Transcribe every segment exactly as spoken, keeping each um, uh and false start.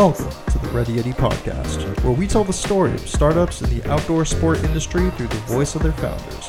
Welcome to the Ready Yeti podcast, where we tell the story of startups in the outdoor sport industry through the voice of their founders.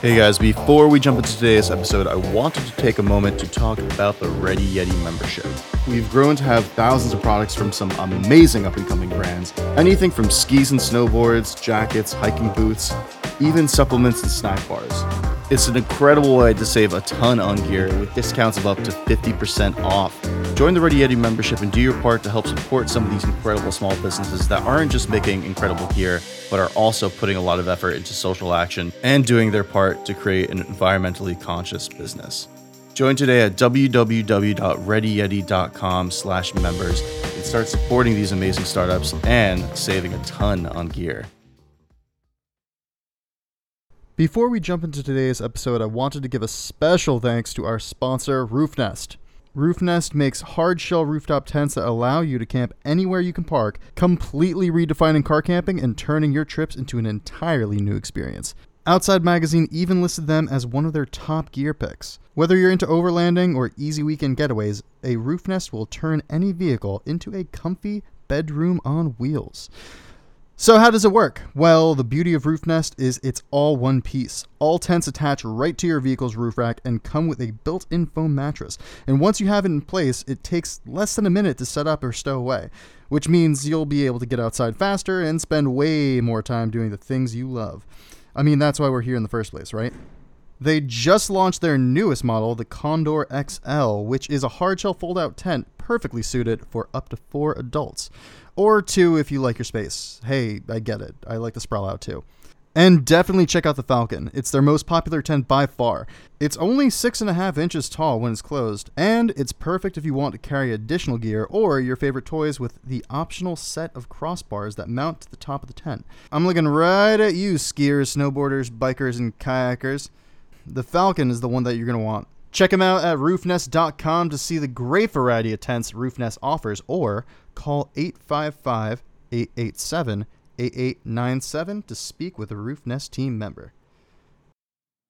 Hey guys, before we jump into today's episode, I wanted to take a moment to talk about the Ready Yeti membership. We've grown to have thousands of products from some amazing up-and-coming brands. Anything from skis and snowboards, jackets, hiking boots, even supplements and snack bars. It's an incredible way to save a ton on gear with discounts of up to fifty percent off. Join the Ready Yeti membership and do your part to help support some of these incredible small businesses that aren't just making incredible gear, but are also putting a lot of effort into social action and doing their part to create an environmentally conscious business. Join today at w w w dot ready yeti dot com slash members and start supporting these amazing startups and saving a ton on gear. Before we jump into today's episode, I wanted to give a special thanks to our sponsor, Roofnest. Roofnest makes hard-shell rooftop tents that allow you to camp anywhere you can park, completely redefining car camping and turning your trips into an entirely new experience. Outside Magazine even listed them as one of their top gear picks. Whether you're into overlanding or easy weekend getaways, a Roofnest will turn any vehicle into a comfy bedroom on wheels. So how does it work? Well, the beauty of Roofnest is it's all one piece. All tents attach right to your vehicle's roof rack and come with a built-in foam mattress. And once you have it in place, it takes less than a minute to set up or stow away, which means you'll be able to get outside faster and spend way more time doing the things you love. I mean, that's why we're here in the first place, right? They just launched their newest model, the Condor X L, which is a hard-shell fold-out tent perfectly suited for up to four adults. Or two if you like your space. Hey, I get it. I like to sprawl out too. And definitely check out the Falcon. It's their most popular tent by far. It's only six and a half inches tall when it's closed, and it's perfect if you want to carry additional gear or your favorite toys with the optional set of crossbars that mount to the top of the tent. I'm looking right at you, skiers, snowboarders, bikers, and kayakers. The Falcon is the one that you're going to want. Check them out at roofnest dot com to see the great variety of tents Roofnest offers, or call eight five five, eight eight seven, eight eight nine seven to speak with a Roofnest team member.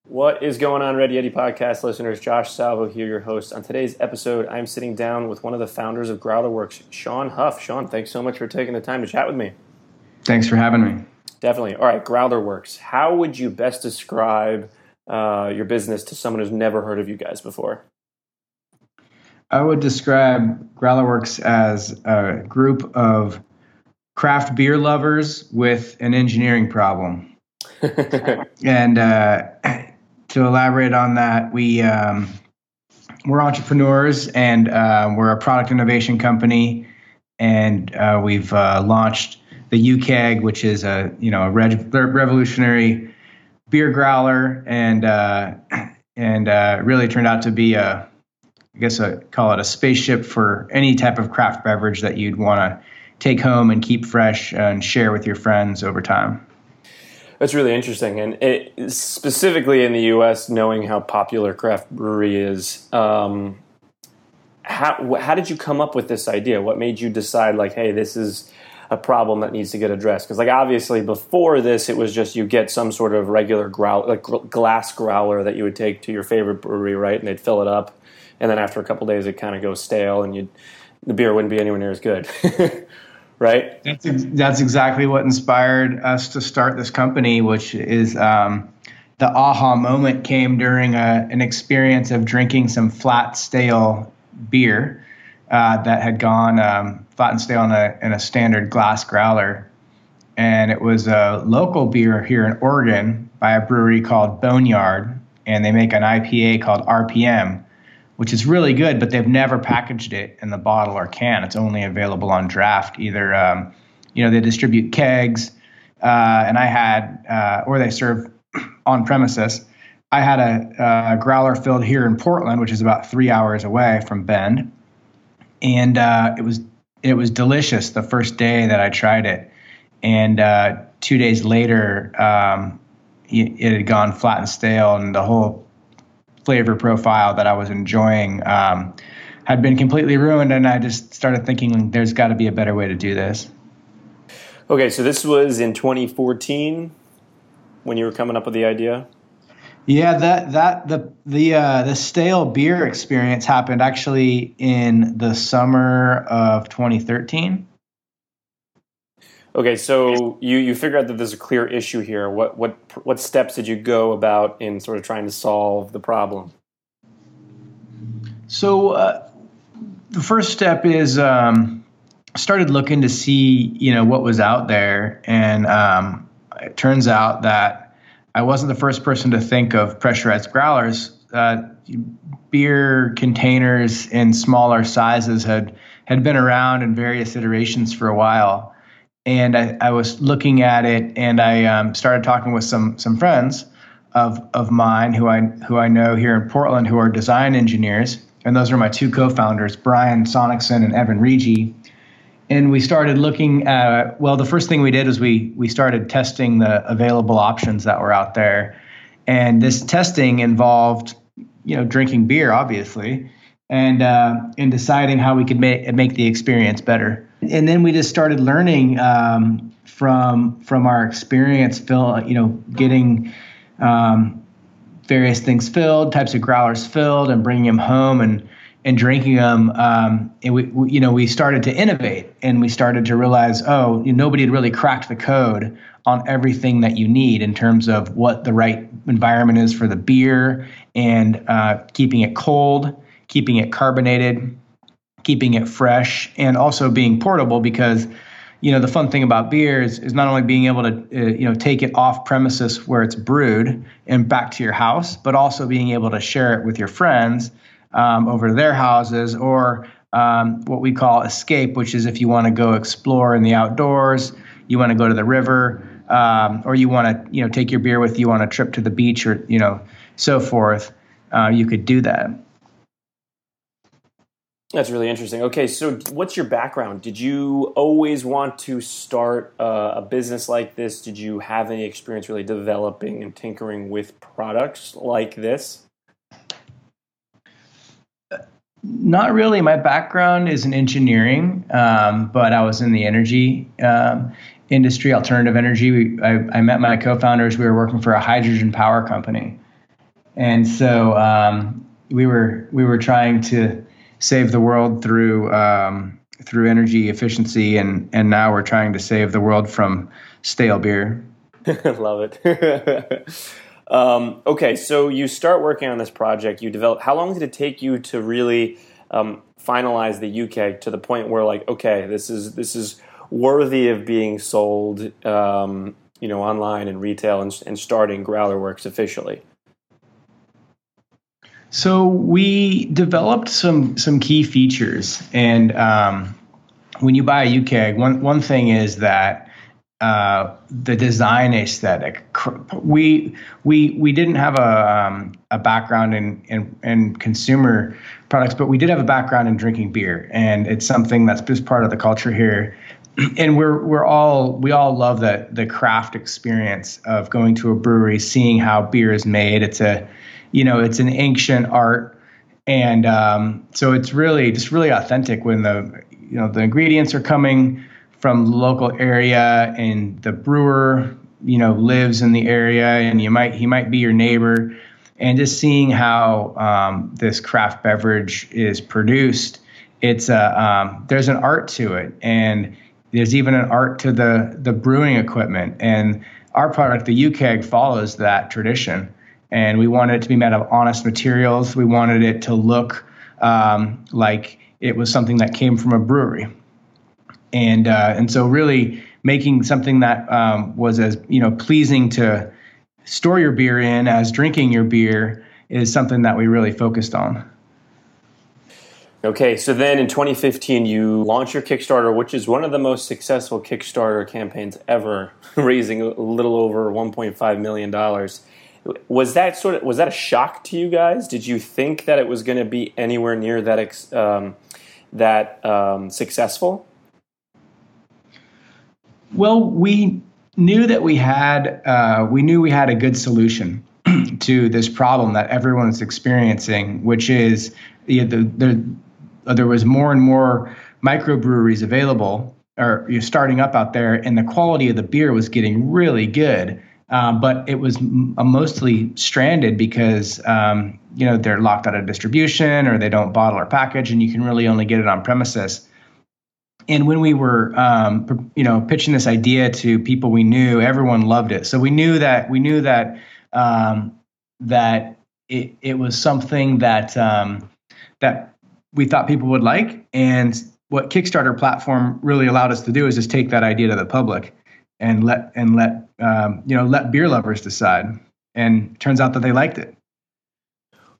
What is going on, Ready Yeti podcast listeners? Josh Salvo here, your host. On today's episode, I'm sitting down with one of the founders of GrowlerWerks, Sean Huff. Sean, thanks so much for taking the time to chat with me. Thanks for having me. Definitely. All right, GrowlerWerks. How would you best describe Uh, your business to someone who's never heard of you guys before? I would describe GrowlerWerks as a group of craft beer lovers with an engineering problem. and uh, to elaborate on that, we, um, we're entrepreneurs and uh, we're a product innovation company. And uh, we've uh, launched the uKeg, which is a, you know, a re- revolutionary beer growler, and uh, and uh, really turned out to be a, I guess I call it a spaceship for any type of craft beverage that you'd want to take home and keep fresh and share with your friends over time. That's really interesting, and it, specifically in the U S, knowing how popular craft brewery is, um, how how did you come up with this idea? What made you decide, like, hey, this is a problem that needs to get addressed? Because, like, obviously before this, it was just you get some sort of regular growl, like gl- glass growler that you would take to your favorite brewery, right? And they'd fill it up, and then after a couple days, it kind of goes stale, and you the beer wouldn't be anywhere near as good, right? That's ex- that's exactly what inspired us to start this company, which is um, the aha moment came during a, an experience of drinking some flat stale beer uh, that had gone. Um, flat and stale in a, in a standard glass growler. And it was a local beer here in Oregon by a brewery called Boneyard, and they make an I P A called R P M, which is really good, but they've never packaged it in the bottle or can. It's only available on draft. Either, um, you know, they distribute kegs, uh, and I had, uh, or they serve on premises. I had a, a growler filled here in Portland, which is about three hours away from Bend. And uh, it was It was delicious the first day that I tried it. And uh, two days later, um, it had gone flat and stale, and the whole flavor profile that I was enjoying um, had been completely ruined. And I just started thinking, there's got to be a better way to do this. Okay, so this was in twenty fourteen when you were coming up with the idea? Yeah, that that the the uh, the stale beer experience happened actually in the summer of twenty thirteen. Okay, so you, you figure out that there's a clear issue here. What what what steps did you go about in sort of trying to solve the problem? So uh, the first step is um, started looking to see you know what was out there, and um, it turns out that I wasn't the first person to think of pressurized growlers. Uh, beer containers in smaller sizes had had been around in various iterations for a while, and I, I was looking at it, and I um, started talking with some some friends of of mine who I who I know here in Portland who are design engineers, and those are my two co-founders, Brian Sonicson and Evan Rigi. And we started looking at, well, the first thing we did is we we started testing the available options that were out there. And this testing involved, you know, drinking beer, obviously, and uh, and deciding how we could make, make the experience better. And then we just started learning um, from from our experience, fill, you know, getting um, various things filled, types of growlers filled, and bringing them home and and drinking them, um, and we, we, you know, we started to innovate, and we started to realize, oh, nobody had really cracked the code on everything that you need in terms of what the right environment is for the beer, and uh, keeping it cold, keeping it carbonated, keeping it fresh, and also being portable. Because, you know, the fun thing about beer is, is not only being able to, uh, you know, take it off premises where it's brewed and back to your house, but also being able to share it with your friends. Um, over to their houses, or um, what we call escape, which is if you want to go explore in the outdoors, you want to go to the river, um, or you want to, you know, take your beer with you on a trip to the beach, or, you know, so forth. Uh, you could do that. That's really interesting. Okay, so what's your background? Did you always want to start uh, a business like this? Did you have any experience really developing and tinkering with products like this? Not really. My background is in engineering, um, but I was in the energy um, industry, alternative energy. We, I, I met my co-founders. We were working for a hydrogen power company, and so um, we were we were trying to save the world through um, through energy efficiency, and and now we're trying to save the world from stale beer. Love it. Um, okay, so you start working on this project. You develop. How long did it take you to really um, finalize the uKeg to the point where, like, okay, this is this is worthy of being sold, um, you know, online and retail, and, and starting GrowlerWerks officially? So we developed some some key features, and um, when you buy a uKeg, one one thing is that. Uh, the design aesthetic. We we we didn't have a um, a background in, in in consumer products, but we did have a background in drinking beer, and it's something that's just part of the culture here. And we're we're all we all love the the craft experience of going to a brewery, seeing how beer is made. It's a you know it's an ancient art, and um, so it's really just really authentic when the you know the ingredients are coming from the local area, and the brewer, you know, lives in the area, and you might he might be your neighbor, and just seeing how um, this craft beverage is produced, it's a um, there's an art to it, and there's even an art to the the brewing equipment. And our product, the uKeg, follows that tradition, and we wanted it to be made of honest materials. We wanted it to look um, like it was something that came from a brewery. And uh, and so really making something that um, was as you know pleasing to store your beer in as drinking your beer is something that we really focused on. Okay, so then in twenty fifteen you launch your Kickstarter, which is one of the most successful Kickstarter campaigns ever, raising a little over one point five million dollars. Was that sort of was that a shock to you guys? Did you think that it was going to be anywhere near that ex, um, that um, successful? Well, we knew that we had uh, we knew we had a good solution to this problem that everyone's experiencing, which is you know, the, the, there was more and more microbreweries available or you're starting up out there, and the quality of the beer was getting really good. Um, but it was m- mostly stranded because, um, you know, they're locked out of distribution or they don't bottle or package, and you can really only get it on premises. And when we were, um, you know, pitching this idea to people we knew, everyone loved it. So we knew that we knew that um, that it, it was something that um, that we thought people would like. And what Kickstarter platform really allowed us to do is just take that idea to the public and let and let um, you know let beer lovers decide. And it turns out that they liked it.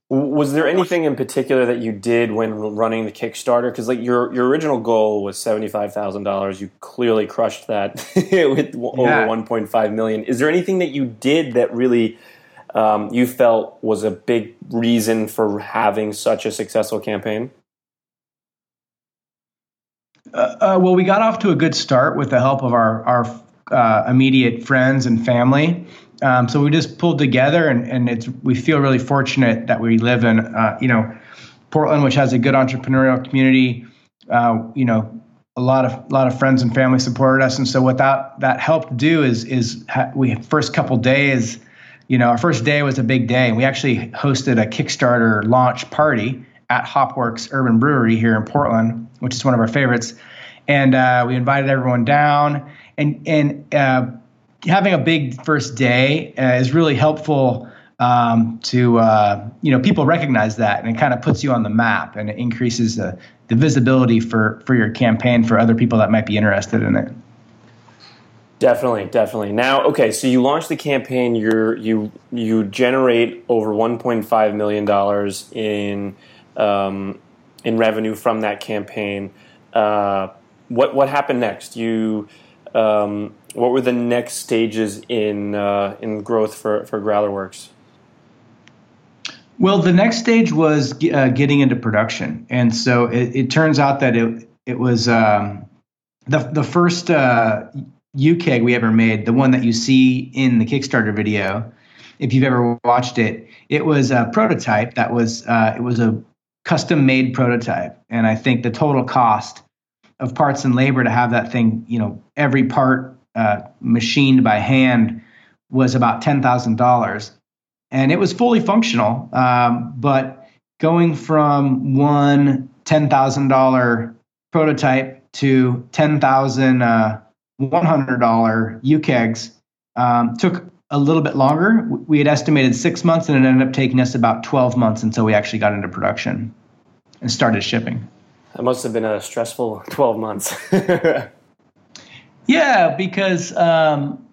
Was there anything in particular that you did when running the Kickstarter? Because like your your original goal was seventy-five thousand dollars, you clearly crushed that with yeah. over one point five million. Is there anything that you did that really um, you felt was a big reason for having such a successful campaign? Uh, uh, well, we got off to a good start with the help of our our uh, immediate friends and family. Um, so we just pulled together, and, and it's we feel really fortunate that we live in, uh, you know, Portland, which has a good entrepreneurial community. Uh, you know, a lot of a lot of friends and family supported us, and so what that, that helped do is is ha- we first couple days, you know, our first day was a big day, and we actually hosted a Kickstarter launch party at Hopworks Urban Brewery here in Portland, which is one of our favorites, and uh, we invited everyone down, and and. Uh, Having a big first day uh, is really helpful um, to, uh, you know, people recognize that, and it kind of puts you on the map, and it increases uh, the visibility for, for your campaign for other people that might be interested in it. Definitely, definitely. Now, okay, so you launch the campaign, you're, you you generate over one point five million dollars in um, in revenue from that campaign. Uh, what what happened next? You um, What were the next stages in uh, in growth for, for GrowlerWerks? Well, the next stage was uh, getting into production, and so it, it turns out that it it was um, the the first uh, uKeg we ever made, the one that you see in the Kickstarter video. If you've ever watched it, it was a prototype that was uh, it was a custom made prototype, and I think the total cost of parts and labor to have that thing, you know, every part. Uh, machined by hand was about ten thousand dollars, and it was fully functional. Um, but going from one ten thousand dollars prototype to ten thousand uh, one hundred dollars uKegs um, took a little bit longer. We had estimated six months, and it ended up taking us about twelve months until we actually got into production and started shipping. That must have been a stressful twelve months. Yeah, because, um,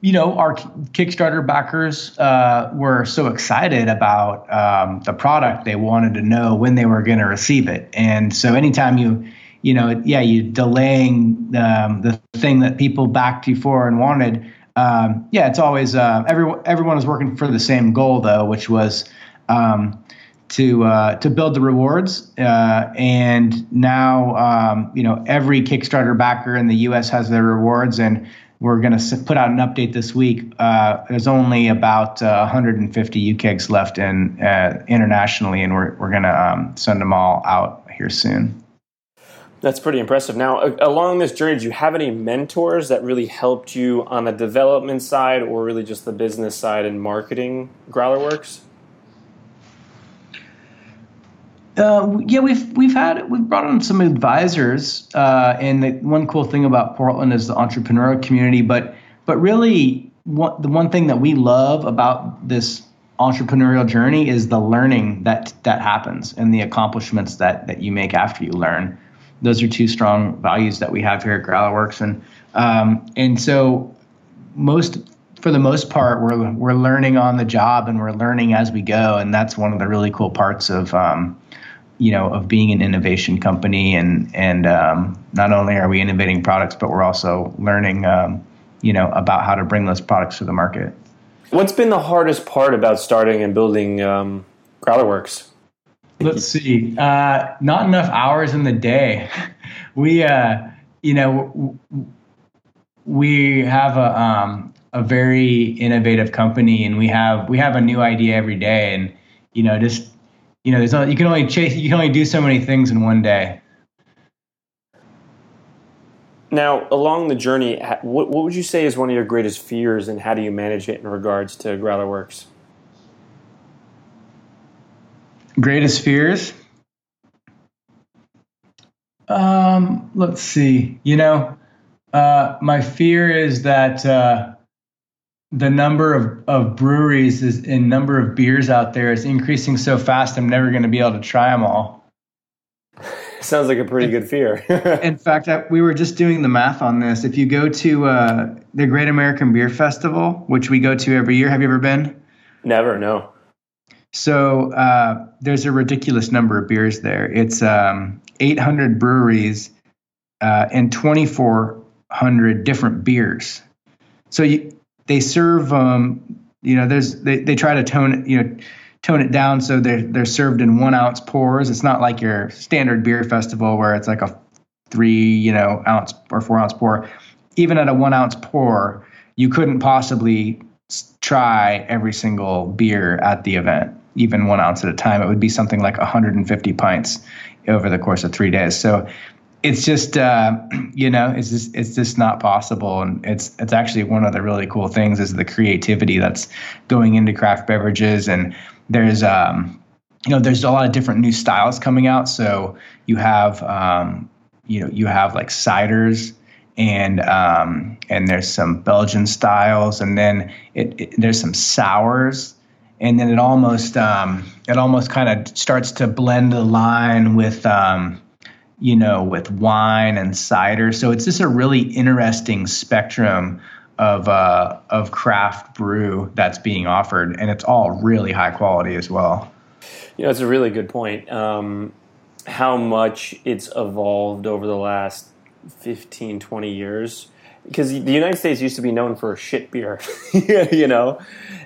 you know, our Kickstarter backers uh, were so excited about um, the product. They wanted to know when they were going to receive it. And so anytime you, you know, yeah, you're delaying um, the thing that people backed you for and wanted. Um, yeah, it's always uh, everyone. Everyone is working for the same goal, though, which was um, to uh, to build the rewards. Uh, and now, um, you know, every Kickstarter backer in the U S has their rewards, and we're going to put out an update this week. Uh, there's only about uh, one hundred fifty uKegs left in uh, internationally, and we're we're going to um, send them all out here soon. That's pretty impressive. Now, a- along this journey, do you have any mentors that really helped you on the development side or really just the business side and marketing GrowlerWerks? Uh, yeah, we've we've had we've brought on some advisors, uh, and the one cool thing about Portland is the entrepreneurial community. But but really, what, the one thing that we love about this entrepreneurial journey is the learning that that happens and the accomplishments that that you make after you learn. Those are two strong values that we have here at GrowlerWerks, and um, and so most for the most part, we're we're learning on the job, and we're learning as we go, and that's one of the really cool parts of. Um, you know, of being an innovation company, and, and, um, not only are we innovating products, but we're also learning, um, you know, about how to bring those products to the market. What's been the hardest part about starting and building, um, GrowlerWerks? Let's see, uh, not enough hours in the day. We, uh, you know, we have a, um, a very innovative company, and we have, we have a new idea every day, and, you know, just, You know, there's only, you can only chase. You can only do so many things in one day. Now, along the journey, what, what would you say is one of your greatest fears, and how do you manage it in regards to GrowlerWerks? Greatest fears? Um, let's see. You know, uh, my fear is that uh, the number of, of breweries is, and number of beers out there is increasing so fast, I'm never going to be able to try them all. Sounds like a pretty good fear. In fact, I, we were just doing the math on this. If you go to uh, the Great American Beer Festival, which we go to every year, have you ever been? Never, no. So uh, there's a ridiculous number of beers there. It's um, eight hundred breweries uh, and twenty-four hundred different beers. So you, they serve, um, you know, there's they, they try to tone it, you know, tone it down so they're, they're served in one ounce pours. It's not like your standard beer festival where it's like a three, you know, ounce or four ounce pour. Even at a one ounce pour, you couldn't possibly try every single beer at the event, even one ounce at a time. It would be something like one hundred fifty pints over the course of three days. So it's just, uh, you know, it's just, it's just not possible. And it's, it's actually one of the really cool things is the creativity that's going into craft beverages. And there's, um, you know, there's a lot of different new styles coming out. So you have, um, you know, you have like ciders, and um, and there's some Belgian styles, and then it, it, there's some sours, and then it almost um, it almost kind of starts to blend the line with um, you know with wine and cider. So it's just a really interesting spectrum of uh, of craft brew that's being offered, and it's all really high quality as well. You know, it's a really good point. Um, how much it's evolved over the last fifteen, twenty years, because the United States used to be known for shit beer, you know,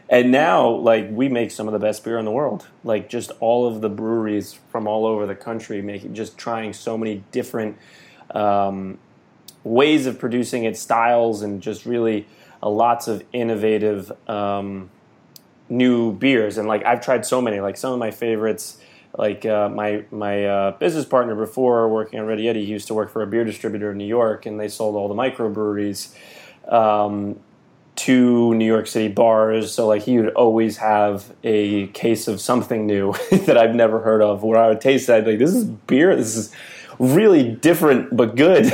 and now like we make some of the best beer in the world. Like just all of the breweries from all over the country making, just trying so many different um, ways of producing it, styles, and just really uh, lots of innovative um, new beers. And like I've tried so many, like some of my favorites. Like uh, my my uh, business partner before working on Ready Yeti, he used to work for a beer distributor in New York, and they sold all the microbreweries um, to New York City bars. So like he would always have a case of something new that I've never heard of. Where I would taste that, I'd be like, this is beer. This is really different but good.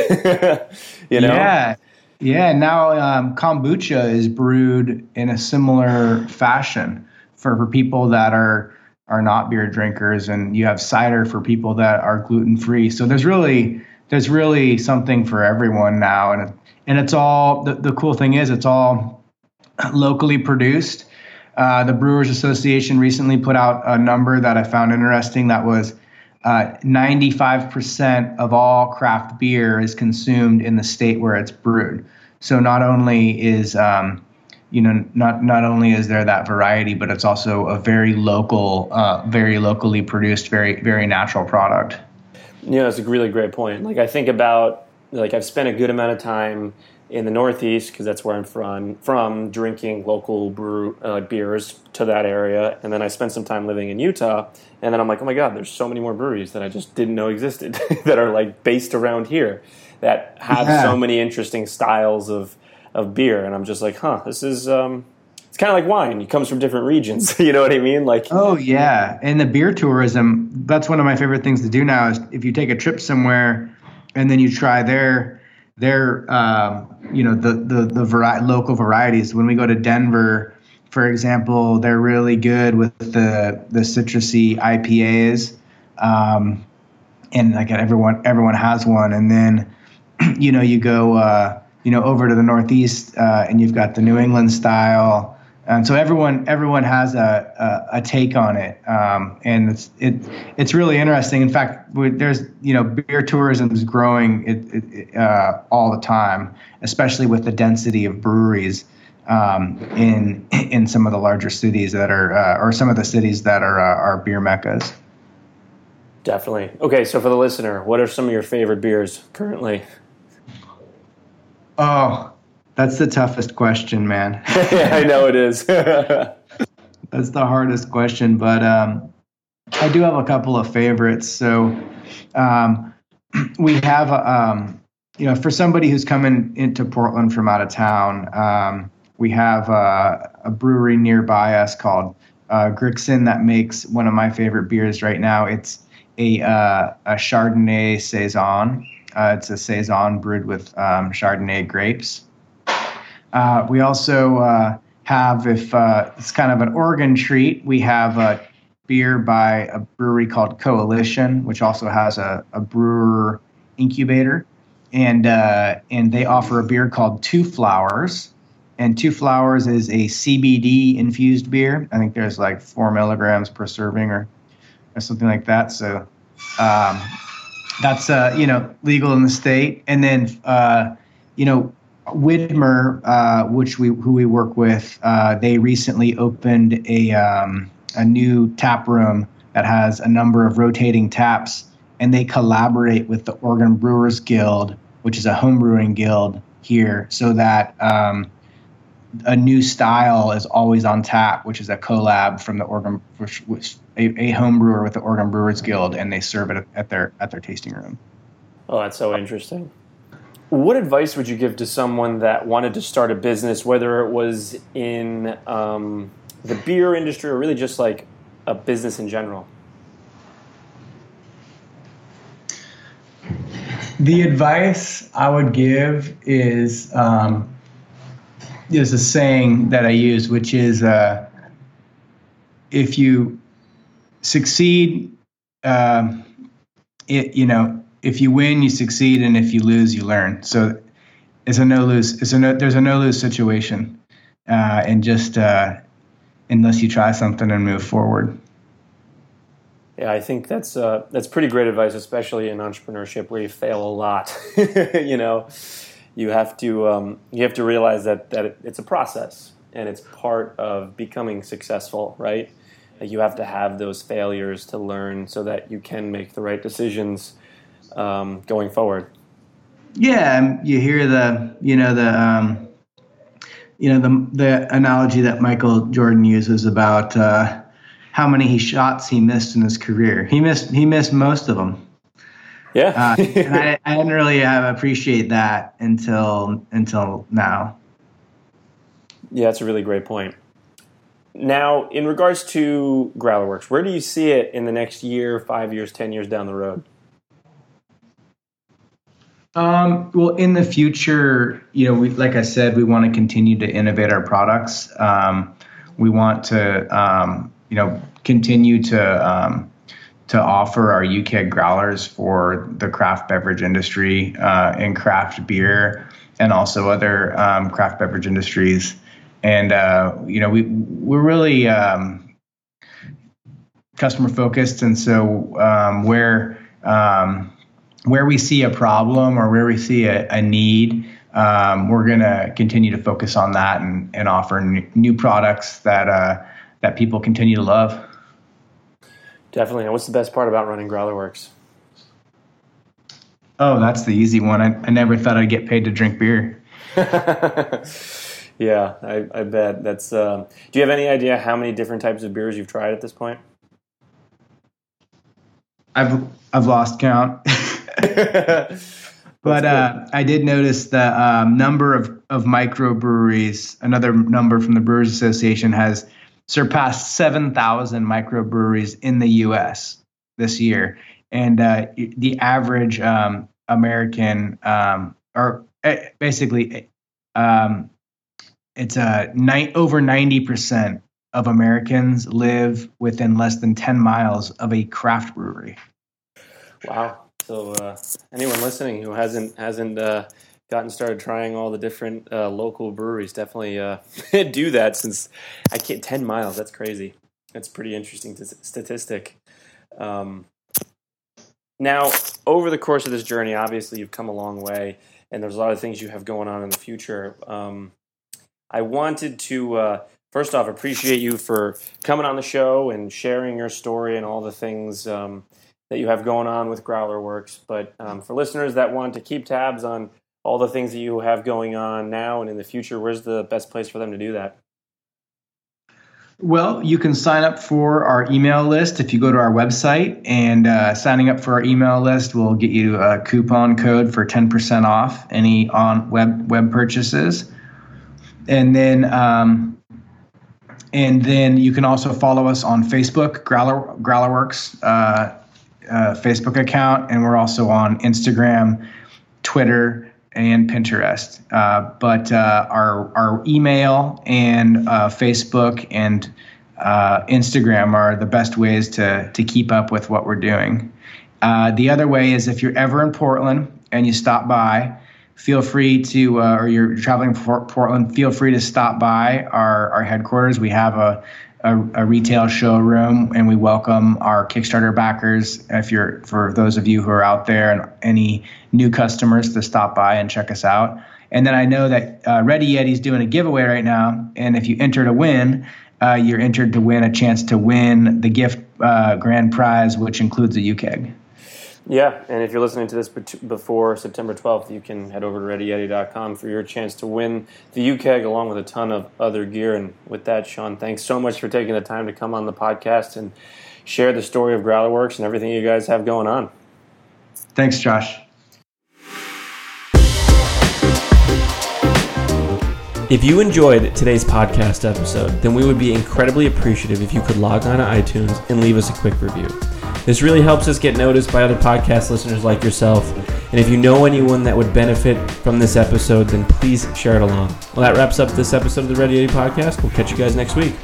You know? Yeah, yeah. Now um, kombucha is brewed in a similar fashion for, for people that are. are not beer drinkers, and you have cider for people that are gluten-free. So there's really, there's really something for everyone now. And, and it's all, the, the cool thing is it's all locally produced. Uh, the Brewers Association recently put out a number that I found interesting. That was uh, ninety-five percent of all craft beer is consumed in the state where it's brewed. So not only is, um, you know, not, not only is there that variety, but it's also a very local, uh, very locally produced, very, very natural product. Yeah, that's a really great point. Like I think about, like I've spent a good amount of time in the Northeast because that's where I'm from, from drinking local brew uh, beers to that area. And then I spent some time living in Utah, and then I'm like, oh my God, there's so many more breweries that I just didn't know existed that are like based around here that have yeah. so many interesting styles of, of beer. And I'm just like, huh, this is, um, it's kind of like wine. It comes from different regions. You know what I mean? Like, oh yeah. And the beer tourism, that's one of my favorite things to do now is if you take a trip somewhere and then you try their, their, um, you know, the, the, the variety, local varieties. When we go to Denver, for example, they're really good with the, the citrusy I P As. Um, and like everyone, everyone has one. And then, you know, you go, uh, you know, over to the Northeast, uh, and you've got the New England style. And um, so everyone, everyone has a, a, a take on it. Um, and it's, it, it's really interesting. In fact, we, there's, you know, beer tourism is growing it, it, uh, all the time, especially with the density of breweries, um, in, in some of the larger cities that are, uh, or some of the cities that are, uh, are beer meccas. Definitely. Okay. So for the listener, what are some of your favorite beers currently? Oh, that's the toughest question, man. Yeah, I know it is. That's the hardest question, but um, I do have a couple of favorites. So um, we have um, you know, for somebody who's coming into Portland from out of town, um, we have uh, a brewery nearby us called uh, Grixon that makes one of my favorite beers right now. It's a uh, a Chardonnay Saison. Uh, it's a Saison brewed with um, Chardonnay grapes. Uh, we also uh, have, if uh, it's kind of an Oregon treat, we have a beer by a brewery called Coalition, which also has a, a brewer incubator. And uh, and they offer a beer called Two Flowers. And Two Flowers is a C B D-infused beer. I think there's like four milligrams per serving or, or something like that. So um, that's, uh, you know, legal in the state. And then, uh, you know, Widmer, uh, which we who we work with, uh, they recently opened a um, a new tap room that has a number of rotating taps, and they collaborate with the Oregon Brewers Guild, which is a homebrewing guild here, so that um, a new style is always on tap, which is a collab from the Oregon, which, which a, a homebrewer with the Oregon Brewers Guild, and they serve it at their at their tasting room. Oh, that's so interesting. What advice would you give to someone that wanted to start a business, whether it was in um, the beer industry or really just like a business in general? The advice I would give is um, there's a saying that I use, which is uh, if you succeed, uh, it you know. If you win, you succeed, and if you lose, you learn. So it's a no lose. It's a no, there's a no lose situation, uh, and just uh, unless you try something and move forward. Yeah, I think that's uh, that's pretty great advice, especially in entrepreneurship where you fail a lot. You know, you have to um, you have to realize that that it, it's a process and it's part of becoming successful, right? Like you have to have those failures to learn so that you can make the right decisions. Um, going forward. Yeah, you hear the, you know, the, um, you know, the the analogy that Michael Jordan uses about uh, how many he shots he missed in his career. He missed he missed most of them. Yeah, uh, and I, I didn't really uh, appreciate that until until now. Yeah, that's a really great point. Now, in regards to GrowlerWerks, where do you see it in the next year, five years, ten years down the road? Um, well, in the future, you know, we, like I said, we want to continue to innovate our products. Um, we want to, um, you know, continue to um, to offer our uKeg growlers for the craft beverage industry uh, and craft beer, and also other um, craft beverage industries. And uh, you know, we we're really um, customer focused, and so um, we're um, where we see a problem or where we see a, a need, um, we're going to continue to focus on that and, and offer n- new products that uh, that people continue to love. Definitely. And what's the best part about running GrowlerWerks? Oh, that's the easy one. I, I never thought I'd get paid to drink beer. Yeah, I, I bet. That's. Uh, do you have any idea how many different types of beers you've tried at this point? I've I've lost count. But uh, I did notice the um, number of, of microbreweries, another number from the Brewers Association, has surpassed seven thousand microbreweries in the U S this year. And uh, the average um, American, um, or basically, um, it's a ni- over ninety percent of Americans live within less than ten miles of a craft brewery. Wow. So uh, anyone listening who hasn't hasn't uh, gotten started trying all the different uh, local breweries, definitely uh, do that. Since I can't ten miles, that's crazy. That's pretty interesting t- statistic. Um, now, over the course of this journey, obviously you've come a long way, and there's a lot of things you have going on in the future. Um, I wanted to uh, first off appreciate you for coming on the show and sharing your story and all the things. Um, that you have going on with GrowlerWerks. But um, for listeners that want to keep tabs on all the things that you have going on now and in the future, where's the best place for them to do that? Well, you can sign up for our email list if you go to our website, and uh, signing up for our email list will get you a coupon code for ten percent off any on web web purchases. And then um, and then you can also follow us on Facebook, Growler, GrowlerWerks uh, uh, Facebook account, and we're also on Instagram, Twitter, and Pinterest. Uh, but uh, our our email and uh, Facebook and uh, Instagram are the best ways to to keep up with what we're doing. Uh, the other way is if you're ever in Portland and you stop by, feel free to, uh, or you're traveling for Portland, feel free to stop by our, our headquarters. We have a, a, a retail showroom, and we welcome our Kickstarter backers. If you're, for those of you who are out there and any new customers, to stop by and check us out. And then I know that uh, Ready Yeti's doing a giveaway right now. And if you enter to win, uh, you're entered to win a chance to win the gift uh, grand prize, which includes a uKeg. Yeah, and if you're listening to this before September twelfth, you can head over to ready yeti dot com for your chance to win the uKeg along with a ton of other gear. And with that, Sean, thanks so much for taking the time to come on the podcast and share the story of GrowlerWerks and everything you guys have going on. Thanks, Josh. If you enjoyed today's podcast episode, then we would be incredibly appreciative if you could log on to iTunes and leave us a quick review. This really helps us get noticed by other podcast listeners like yourself. And if you know anyone that would benefit from this episode, then please share it along. Well, that wraps up this episode of the Ready Yeti Podcast. We'll catch you guys next week.